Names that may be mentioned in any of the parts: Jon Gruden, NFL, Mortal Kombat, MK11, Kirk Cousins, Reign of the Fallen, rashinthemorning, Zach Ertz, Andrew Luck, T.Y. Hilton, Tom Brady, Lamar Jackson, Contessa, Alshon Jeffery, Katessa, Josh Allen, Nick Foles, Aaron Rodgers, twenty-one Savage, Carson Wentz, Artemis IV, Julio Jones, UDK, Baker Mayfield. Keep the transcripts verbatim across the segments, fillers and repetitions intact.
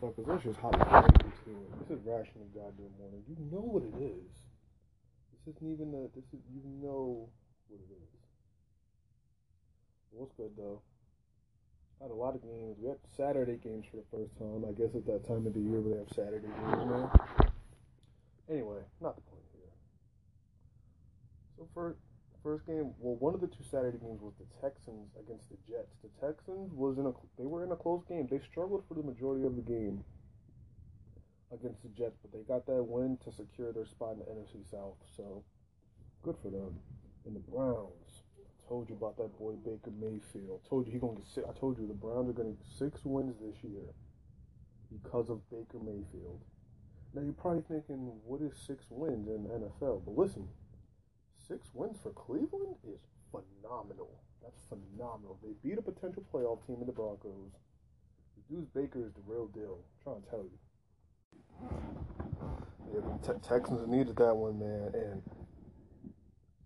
motherfuckers. This is hot crazy too. This is rational goddamn morning. You know what it is. This isn't even a. This is you know what it is. What's good though? Had a lot of games. We have Saturday games for the first time. I guess it's that time of the year where they have Saturday games now. Anyway, not the point here. So for first game, well, one of the two Saturday games was the Texans against the Jets. The Texans was in a they were in a close game. They struggled for the majority of the game against the Jets, but they got that win to secure their spot in the N F C South. So good for them. And the Browns. Told you about that boy Baker Mayfield. Told you he gonna get sick. I told you the Browns are gonna get six wins this year because of Baker Mayfield. Now you're probably thinking, what is six wins in the N F L? But listen, six wins for Cleveland is phenomenal. That's phenomenal. They beat a potential playoff team in the Broncos. The dude's Baker is the real deal. I'm trying to tell you. Yeah, the te- Texans needed that one, man. And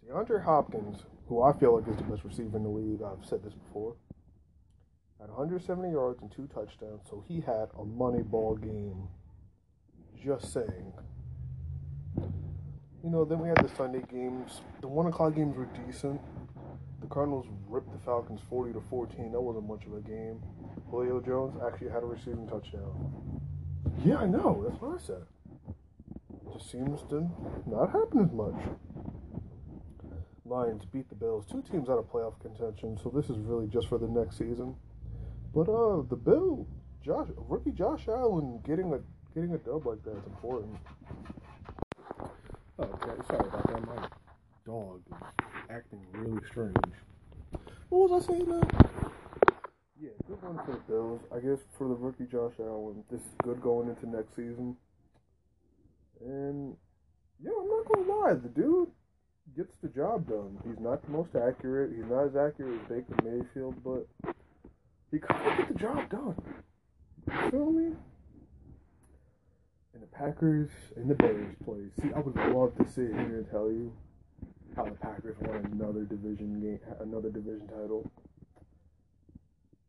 DeAndre Hopkins, who I feel like is the best receiver in the league, I've said this before, had one hundred seventy yards and two touchdowns, so he had a money ball game. Just saying. You know, then we had the Sunday games. The one o'clock games were decent. The Cardinals ripped the Falcons forty to fourteen. That wasn't much of a game. Julio Jones actually had a receiving touchdown. Yeah, I know. That's what I said. It just seems to not happen as much. Lions beat the Bills. Two teams out of playoff contention, so this is really just for the next season. But uh, the Bill, Josh, rookie Josh Allen getting a getting a dub like that is important. Okay, sorry about that. My dog is acting really strange. What was I saying now? Yeah, good one for the Bills. I guess for the rookie Josh Allen, this is good going into next season. And yeah, I'm not gonna lie, the dude gets the job done. He's not the most accurate. He's not as accurate as Baker Mayfield, but he kind of get the job done. You feel me? And the Packers and the Bears play. See, I would love to sit here and tell you how the Packers won another division game, another division title.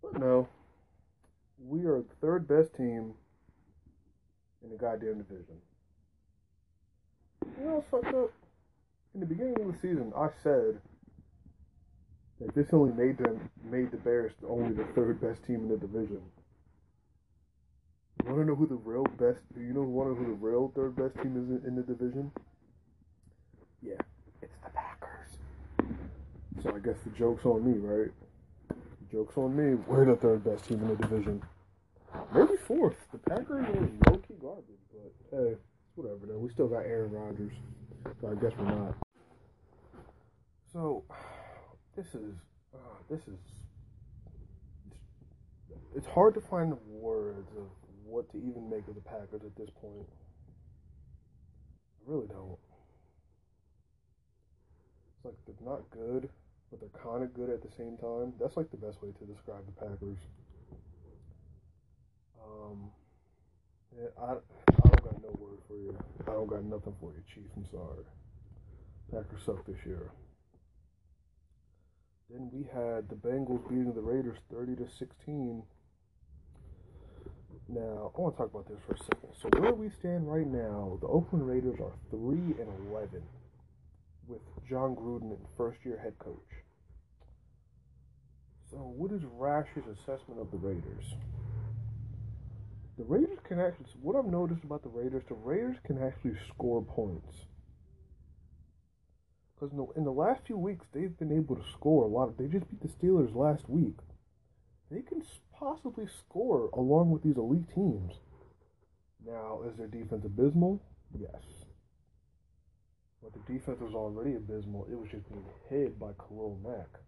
But no, we are the third best team in the goddamn division. You know what's fucked up? In the beginning of the season, I said that this only made them made the Bears only the third best team in the division. You want to know who the real best? Do you know want to know who the real third best team is in, in the division? Yeah, it's the Packers. So I guess the joke's on me, right? The joke's on me. We're the third best team in the division. Maybe fourth. The Packers were low-key garbage, but hey, whatever though. We still got Aaron Rodgers. So I guess we're not. So, this is, uh, this is, it's hard to find the words of what to even make of the Packers at this point. I really don't. It's like they're not good, but they're kind of good at the same time. That's like the best way to describe the Packers. Um, yeah, I, I don't got no word for you. I don't got nothing for you, Chief. I'm sorry. Packers suck this year. Then we had the Bengals beating the Raiders thirty to sixteen. Now, I want to talk about this for a second. So where we stand right now, the Oakland Raiders are three and eleven with Jon Gruden, first-year head coach. So what is Rash's assessment of the Raiders? The Raiders can actually, what I've noticed about the Raiders, the Raiders can actually score points. Because in the last few weeks, they've been able to score a lot. Of, they just beat the Steelers last week. They can possibly score along with these elite teams. Now, is their defense abysmal? Yes. But the defense was already abysmal. It was just being hid by Khalil Mack.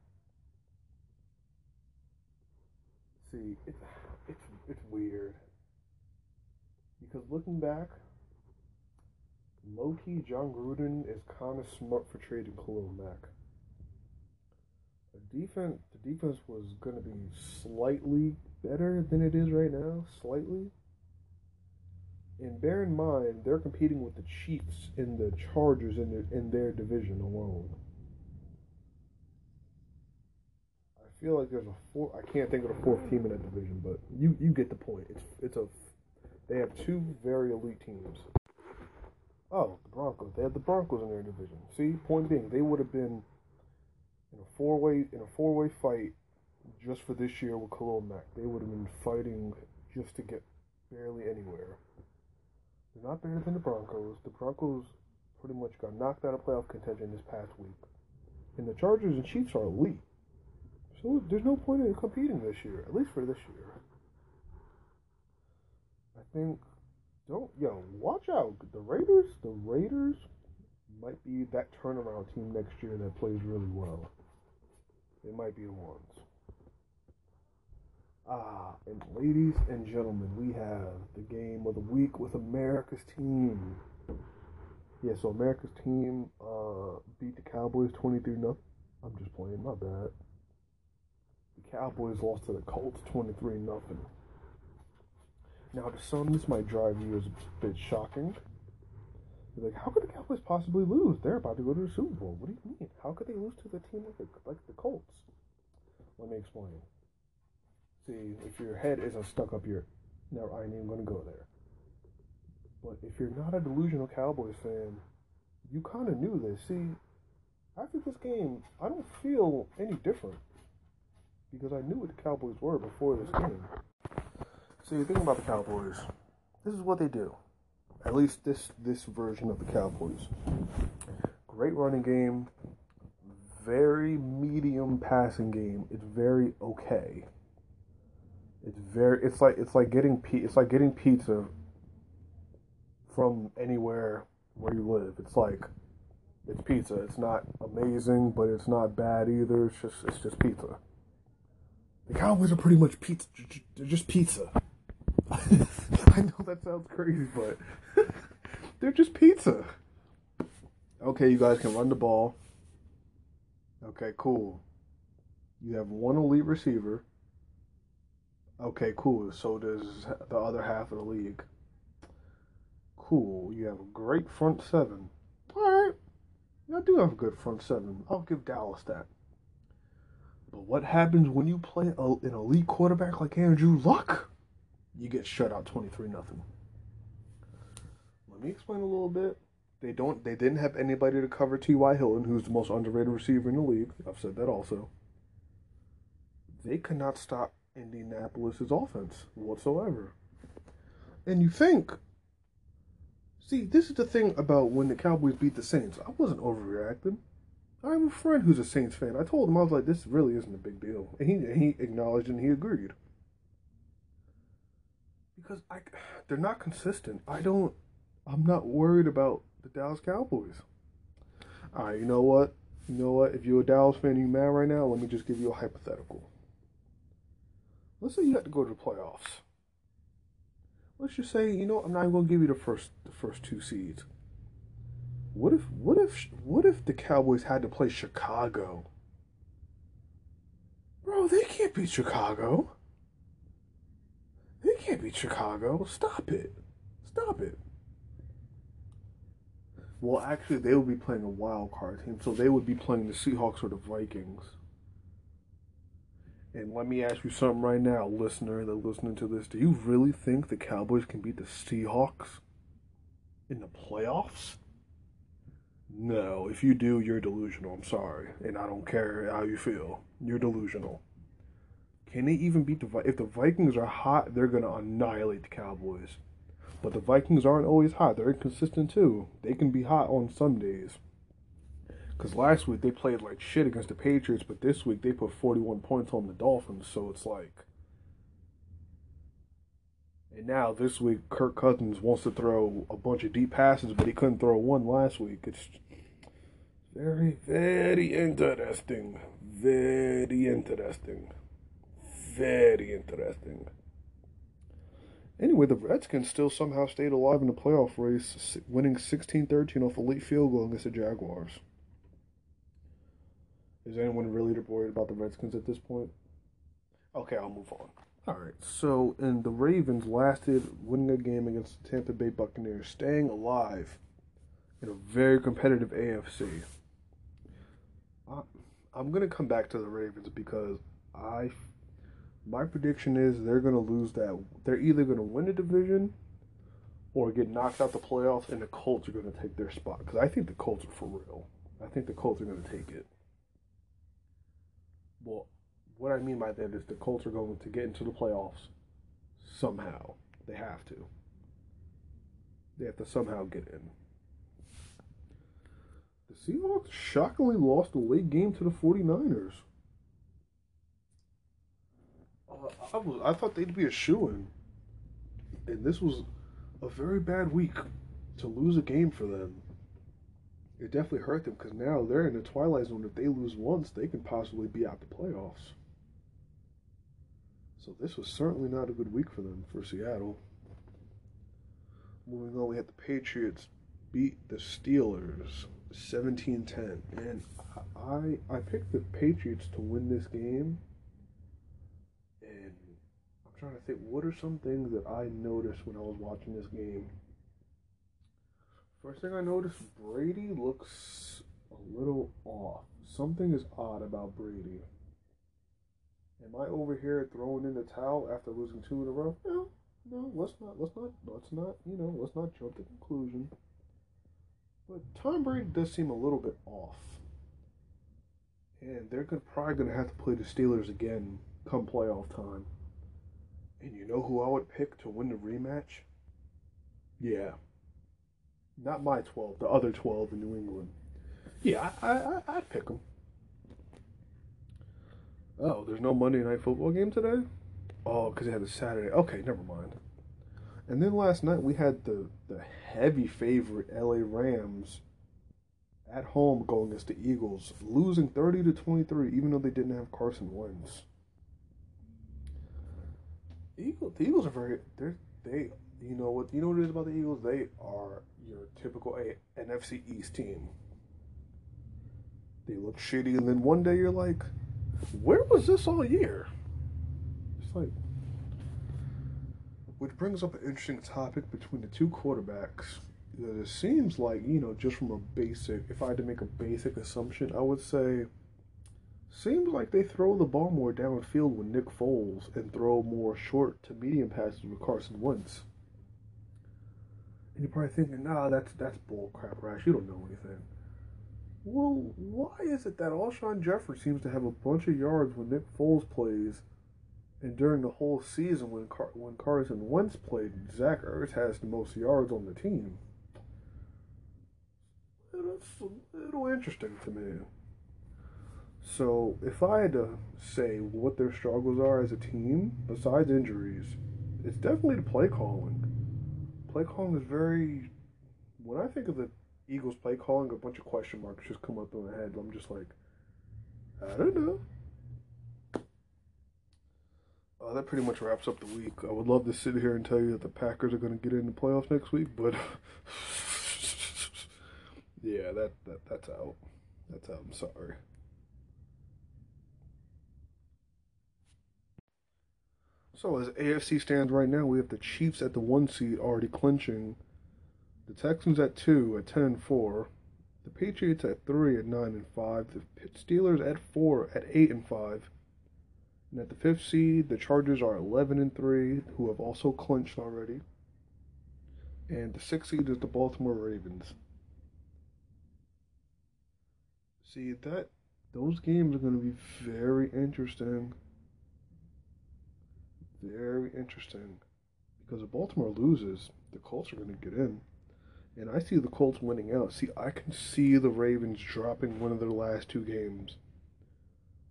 See, it's, it's, it's weird. Because looking back, low-key Jon Gruden is kind of smart for trading Khalil Mack. The defense, the defense was going to be slightly better than it is right now, slightly. And bear in mind, they're competing with the Chiefs and the Chargers in their, in their division alone. I feel like there's a four. I can't think of a fourth team in that division, but you, you get the point. It's it's a They have two very elite teams. Oh, the Broncos. They had the Broncos in their division. See, point being, they would have been in a four-way in a four-way fight just for this year with Khalil Mack. They would have been fighting just to get barely anywhere. They're not better than the Broncos. The Broncos pretty much got knocked out of playoff contention this past week. And the Chargers and Chiefs are elite. So there's no point in competing this year, at least for this year. I think, don't, yo, watch out. The Raiders, the Raiders might be that turnaround team next year that plays really well. They might be the ones. Ah, and ladies and gentlemen, we have the game of the week with America's team. Yeah, so America's team uh, beat the Cowboys twenty-three nothing. I'm just playing, my bad. The Cowboys lost to the Colts twenty-three nothing. Now, to some, this might drive you as a bit shocking. You're like, how could the Cowboys possibly lose? They're about to go to the Super Bowl. What do you mean? How could they lose to the team like the, like the Colts? Let me explain. See, if your head isn't stuck up your... Now, I ain't even going to go there. But if you're not a delusional Cowboys fan, you kind of knew this. See, after this game, I don't feel any different. Because I knew what the Cowboys were before this game. See, the thing about the Cowboys, this is what they do. At least this, this version of the Cowboys. Great running game. Very medium passing game. It's very okay. It's very. It's like it's like getting it's like getting pizza from anywhere where you live. It's like it's pizza. It's not amazing, but it's not bad either. It's just it's just pizza. The Cowboys are pretty much pizza. They're just pizza. I know that sounds crazy, but they're just pizza. Okay, you guys can run the ball. Okay, cool. You have one elite receiver. Okay, cool. So does the other half of the league. Cool. You have a great front seven. Alright. Y'all do have a good front seven. I'll give Dallas that. But what happens when you play a, an elite quarterback like Andrew Luck? You get shut out twenty-three nothing. Let me explain a little bit. They don't. They didn't have anybody to cover T Y. Hilton, who's the most underrated receiver in the league. I've said that also. They could not stop Indianapolis's offense whatsoever. And you think, see, this is the thing about when the Cowboys beat the Saints. I wasn't overreacting. I have a friend who's a Saints fan. I told him, I was like, this really isn't a big deal. And he, he acknowledged and he agreed. Because I, they're not consistent. I don't, I'm not worried about the Dallas Cowboys. All right, you know what? You know what? If you're a Dallas fan and you're mad right now, let me just give you a hypothetical. Let's say you have to go to the playoffs. Let's just say, you know, I'm not even going to give you the first the first two seeds. What if what if what if the Cowboys had to play Chicago? Bro, they can't beat Chicago. They can't beat Chicago. Stop it. Stop it. Well, actually, they would be playing a wild card team, so they would be playing the Seahawks or the Vikings. And let me ask you something right now, listener that's listening to this. Do you really think the Cowboys can beat the Seahawks in the playoffs? No. If you do, you're delusional. I'm sorry. And I don't care how you feel. You're delusional. Can they even beat the Vikings? If the Vikings are hot, they're going to annihilate the Cowboys. But the Vikings aren't always hot. They're inconsistent, too. They can be hot on some days. Because last week they played like shit against the Patriots, but this week they put forty-one points on the Dolphins, so it's like... And now this week Kirk Cousins wants to throw a bunch of deep passes, but he couldn't throw one last week. It's very, very interesting. Very interesting. Very interesting. Anyway, the Redskins still somehow stayed alive in the playoff race, winning sixteen thirteen off a late field goal against the Jaguars. Is anyone really worried about the Redskins at this point? Okay, I'll move on. All right, so, and the Ravens lasted, winning a game against the Tampa Bay Buccaneers, staying alive in a very competitive A F C. I, I'm going to come back to the Ravens because I, my prediction is they're going to lose that. They're either going to win the division or get knocked out the playoffs, and the Colts are going to take their spot. Because I think the Colts are for real. I think the Colts are going to take it. Well, what I mean by that is the Colts are going to get into the playoffs somehow. They have to. They have to somehow get in. The Seahawks shockingly lost a late game to the forty-niners. Uh, I, was, I thought they'd be a shoo-in. And this was a very bad week to lose a game for them. It definitely hurt them because now they're in the twilight zone. If they lose once, they can possibly be out the playoffs. So this was certainly not a good week for them, for Seattle. Moving on, we had the Patriots beat the Steelers seventeen ten. And I I picked the Patriots to win this game. And I'm trying to think, what are some things that I noticed when I was watching this game? First thing I noticed, Brady looks a little off. Something is odd about Brady. Am I over here throwing in the towel after losing two in a row? No, no, let's not, let's not, let's not, you know, let's not jump to conclusion. But Tom Brady does seem a little bit off. And they're good, probably going to have to play the Steelers again come playoff time. And you know who I would pick to win the rematch? Yeah. Not my twelve, the other twelve in New England. Yeah, I, I, I'd pick them. Oh, there's no Monday Night Football game today? Oh, because it had a Saturday. Okay, never mind. And then last night we had the, the heavy favorite L A Rams at home going against the Eagles, losing thirty to twenty-three, even though they didn't have Carson Wentz. Eagle, the Eagles are very... They're, they... You know what? You know what it is about the Eagles? They are your typical a- N F C East team. They look shitty, and then one day you're like, where was this all year? It's like... Which brings up an interesting topic between the two quarterbacks. That it seems like, you know, just from a basic... If I had to make a basic assumption, I would say... Seems like they throw the ball more downfield with Nick Foles and throw more short to medium passes with Carson Wentz. And you're probably thinking, nah, that's that's bull crap, Rash. You don't know anything. Well, why is it that Alshon Jeffery seems to have a bunch of yards when Nick Foles plays, and during the whole season when Car- when Carson Wentz played, Zach Ertz has the most yards on the team? That's a little interesting to me. So, if I had to say what their struggles are as a team, besides injuries, it's definitely the play calling. Play calling is very... When I think of the Eagles' play calling, a bunch of question marks just come up in my head. I'm just like, I don't know. Uh, that pretty much wraps up the week. I would love to sit here and tell you that the Packers are going to get in the playoffs next week, but... yeah, that, that that's out. That's out. I'm sorry. So, as A F C stands right now, we have the Chiefs at the one seed already clinching, the Texans at two at ten and four, the Patriots at three at nine and five, the Steelers at four at eight and five, and at the fifth seed, the Chargers are eleven and three, who have also clinched already, and the sixth seed is the Baltimore Ravens. See, that those games are going to be very interesting. Very interesting. Because if Baltimore loses, the Colts are going to get in. And I see the Colts winning out. See, I can see the Ravens dropping one of their last two games.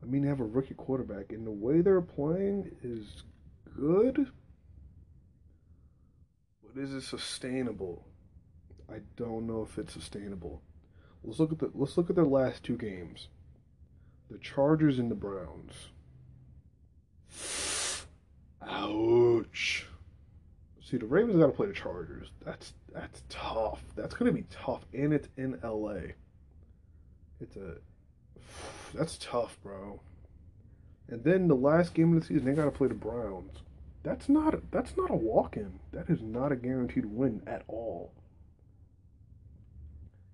I mean, they have a rookie quarterback. And the way they're playing is good. But is it sustainable? I don't know if it's sustainable. Let's look at the, let's look at their last two games. The Chargers and the Browns. Ouch. See, the Ravens got to play the Chargers. That's that's tough. That's going to be tough. And it's in L A. It's a... That's tough, bro. And then the last game of the season, they got to play the Browns. That's not, that's not a walk-in. That is not a guaranteed win at all.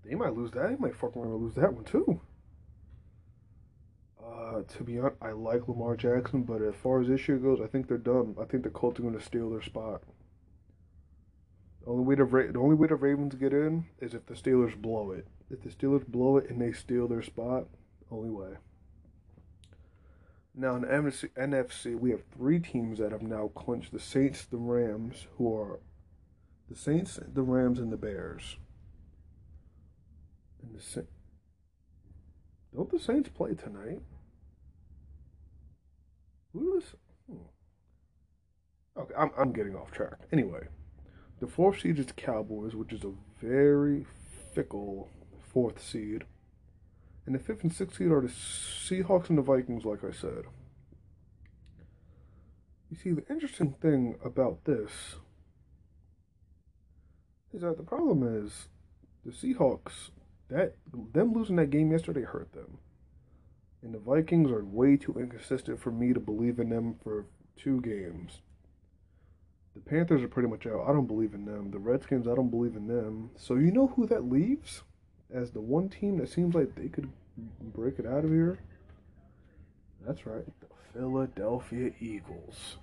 They might lose that. They might fucking lose that one, too. Uh, to be honest, I like Lamar Jackson, but as far as this year goes, I think they're done. I think the Colts are going to steal their spot. The only way to Ra- the only way the Ravens get in is if the Steelers blow it. If the Steelers blow it and they steal their spot, only way. Now in the N F C, we have three teams that have now clinched: the Saints, the Rams, who are the Saints, the Rams, and the Bears. And the Sa- Don't the Saints play tonight? Who is? Hmm. Okay, I'm I'm getting off track. Anyway, the fourth seed is the Cowboys, which is a very fickle fourth seed. And the fifth and sixth seed are the Seahawks and the Vikings, like I said. You see, the interesting thing about this is that the problem is the Seahawks, that them losing that game yesterday hurt them. And the Vikings are way too inconsistent for me to believe in them for two games. The Panthers are pretty much out. I don't believe in them. The Redskins, I don't believe in them. So you know who that leaves as the one team that seems like they could break it out of here? That's right, the Philadelphia Eagles.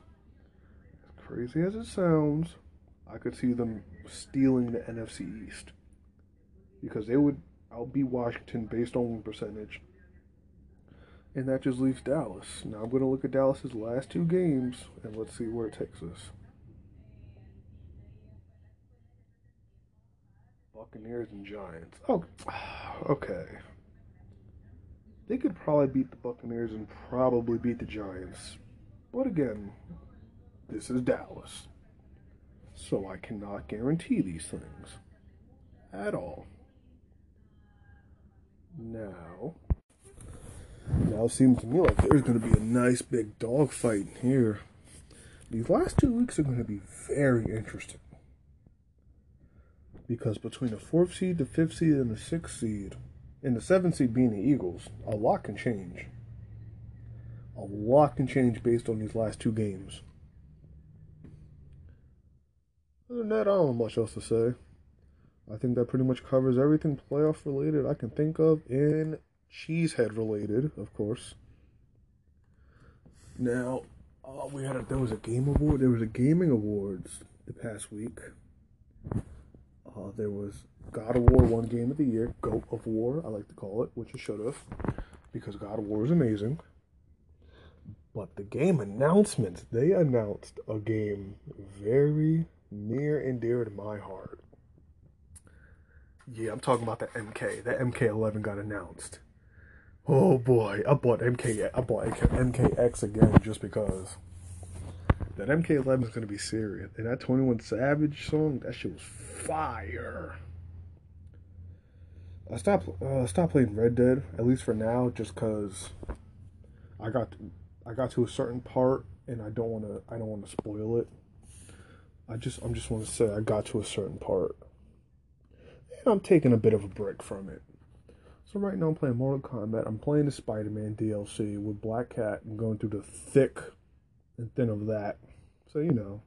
As crazy as it sounds, I could see them stealing the N F C East. Because they would outbeat Washington based on percentage. And that just leaves Dallas. Now I'm going to look at Dallas' last two games, and let's see where it takes us. Buccaneers and Giants. Oh, okay. They could probably beat the Buccaneers and probably beat the Giants. But again, this is Dallas. So I cannot guarantee these things. At all. Now, now it seems to me like there's going to be a nice big dogfight here. These last two weeks are going to be very interesting. Because between the fourth seed, the fifth seed, and the sixth seed, and the seventh seed being the Eagles, a lot can change. A lot can change based on these last two games. Other than that, I don't have much else to say. I think that pretty much covers everything playoff related I can think of, and Cheesehead related, of course. Now, oh, we had a, there was a game award. There was a gaming awards the past week. Uh, there was God of War won Game of the Year, Goat of War, I like to call it, which it should have, because God of War is amazing. But the game announcements, they announced a game very near and dear to my heart. Yeah, I'm talking about the M K. That M K eleven got announced. Oh boy, I bought M K. I bought M K X again just because. That M K eleven is gonna be serious, and that twenty-one Savage song, that shit was fire. I stopped. Uh, stopped playing Red Dead at least for now, just cause I got to, I got to a certain part, and I don't wanna. I don't wanna spoil it. I just. I'm just wanna say I got to a certain part. I'm taking a bit of a break from it. So right now I'm playing Mortal Kombat. I'm playing the Spider-Man D L C with Black Cat. I'm going through the thick and thin of that. So, you know.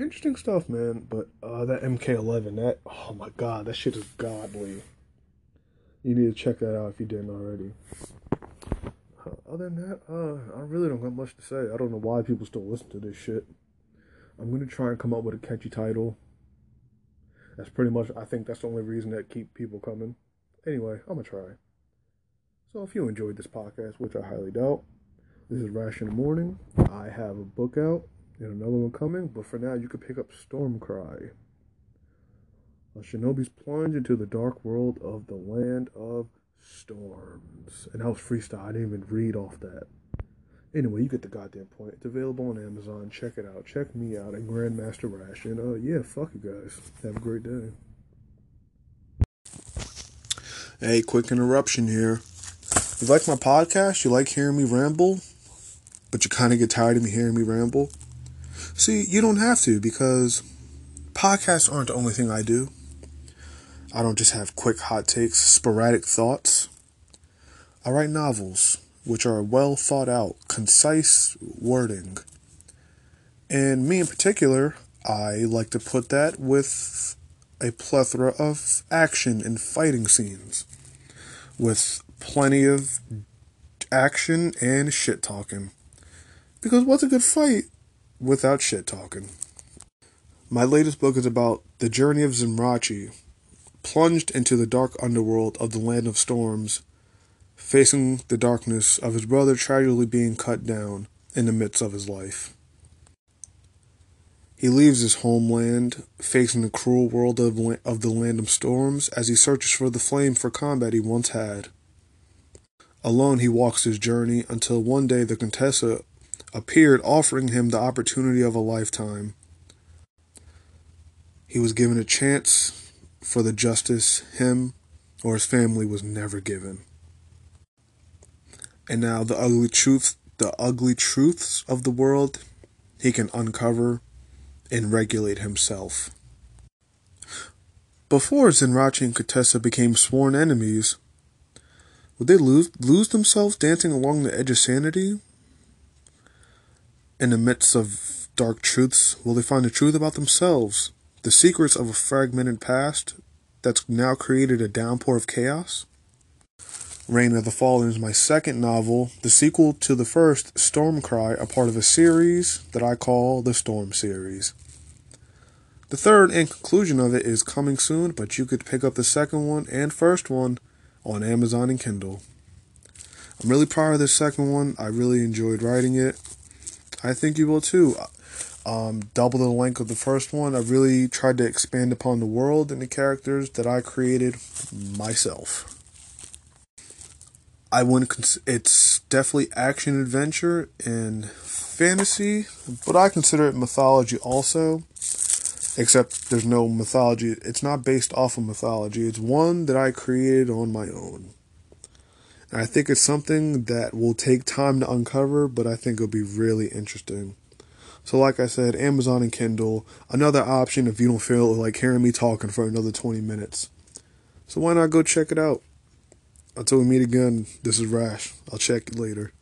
Interesting stuff, man. But uh, that M K eleven, that, oh my god, that shit is godly. You need to check that out if you didn't already. Uh, other than that, uh, I really don't got much to say. I don't know why people still listen to this shit. I'm going to try and come up with a catchy title. That's pretty much, I think that's the only reason that keep people coming. Anyway, I'm going to try. So if you enjoyed this podcast, which I highly doubt, this is Rash in the Morning. I have a book out and another one coming, but for now you can pick up Stormcry. A shinobi's plunge into the dark world of the land of storms. And I was freestyle, I didn't even read off that. Anyway, you get the goddamn point. It's available on Amazon. Check it out. Check me out at Grandmaster Rash. And, uh, yeah, fuck you guys. Have a great day. Hey, quick interruption here. You like my podcast? You like hearing me ramble? But you kind of get tired of me hearing me ramble? See, you don't have to, because podcasts aren't the only thing I do. I don't just have quick hot takes, sporadic thoughts. I write novels, which are well thought out, concise wording. And me in particular, I like to put that with a plethora of action and fighting scenes, with plenty of action and shit talking. Because what's a good fight without shit talking? My latest book is about the journey of Zimrachi, plunged into the dark underworld of the Land of Storms, facing the darkness of his brother tragically being cut down in the midst of his life. He leaves his homeland, facing the cruel world of, of the Land of Storms as he searches for the flame for combat he once had. Alone he walks his journey until one day the Contessa appeared, offering him the opportunity of a lifetime. He was given a chance for the justice him or his family was never given. And now the ugly truth, the ugly truths of the world he can uncover and regulate himself. Before Zimrachi and Katessa became sworn enemies, would they lose, lose themselves dancing along the edge of sanity? In the midst of dark truths, will they find the truth about themselves, the secrets of a fragmented past that's now created a downpour of chaos? Reign of the Fallen is my second novel, the sequel to the first, Stormcry, a part of a series that I call the Storm series. The third and conclusion of it is coming soon, but you could pick up the second one and first one on Amazon and Kindle. I'm really proud of this second one. I really enjoyed writing it. I think you will too. Um, double the length of the first one. I really tried to expand upon the world and the characters that I created myself. I wouldn't cons- it's definitely action adventure and fantasy, but I consider it mythology also, except there's no mythology. It's not based off of mythology. It's one that I created on my own. And I think it's something that will take time to uncover, but I think it'll be really interesting. So like I said, Amazon and Kindle, another option if you don't feel like hearing me talking for another twenty minutes. So why not go check it out? Until we meet again, this is Rash. I'll check you later.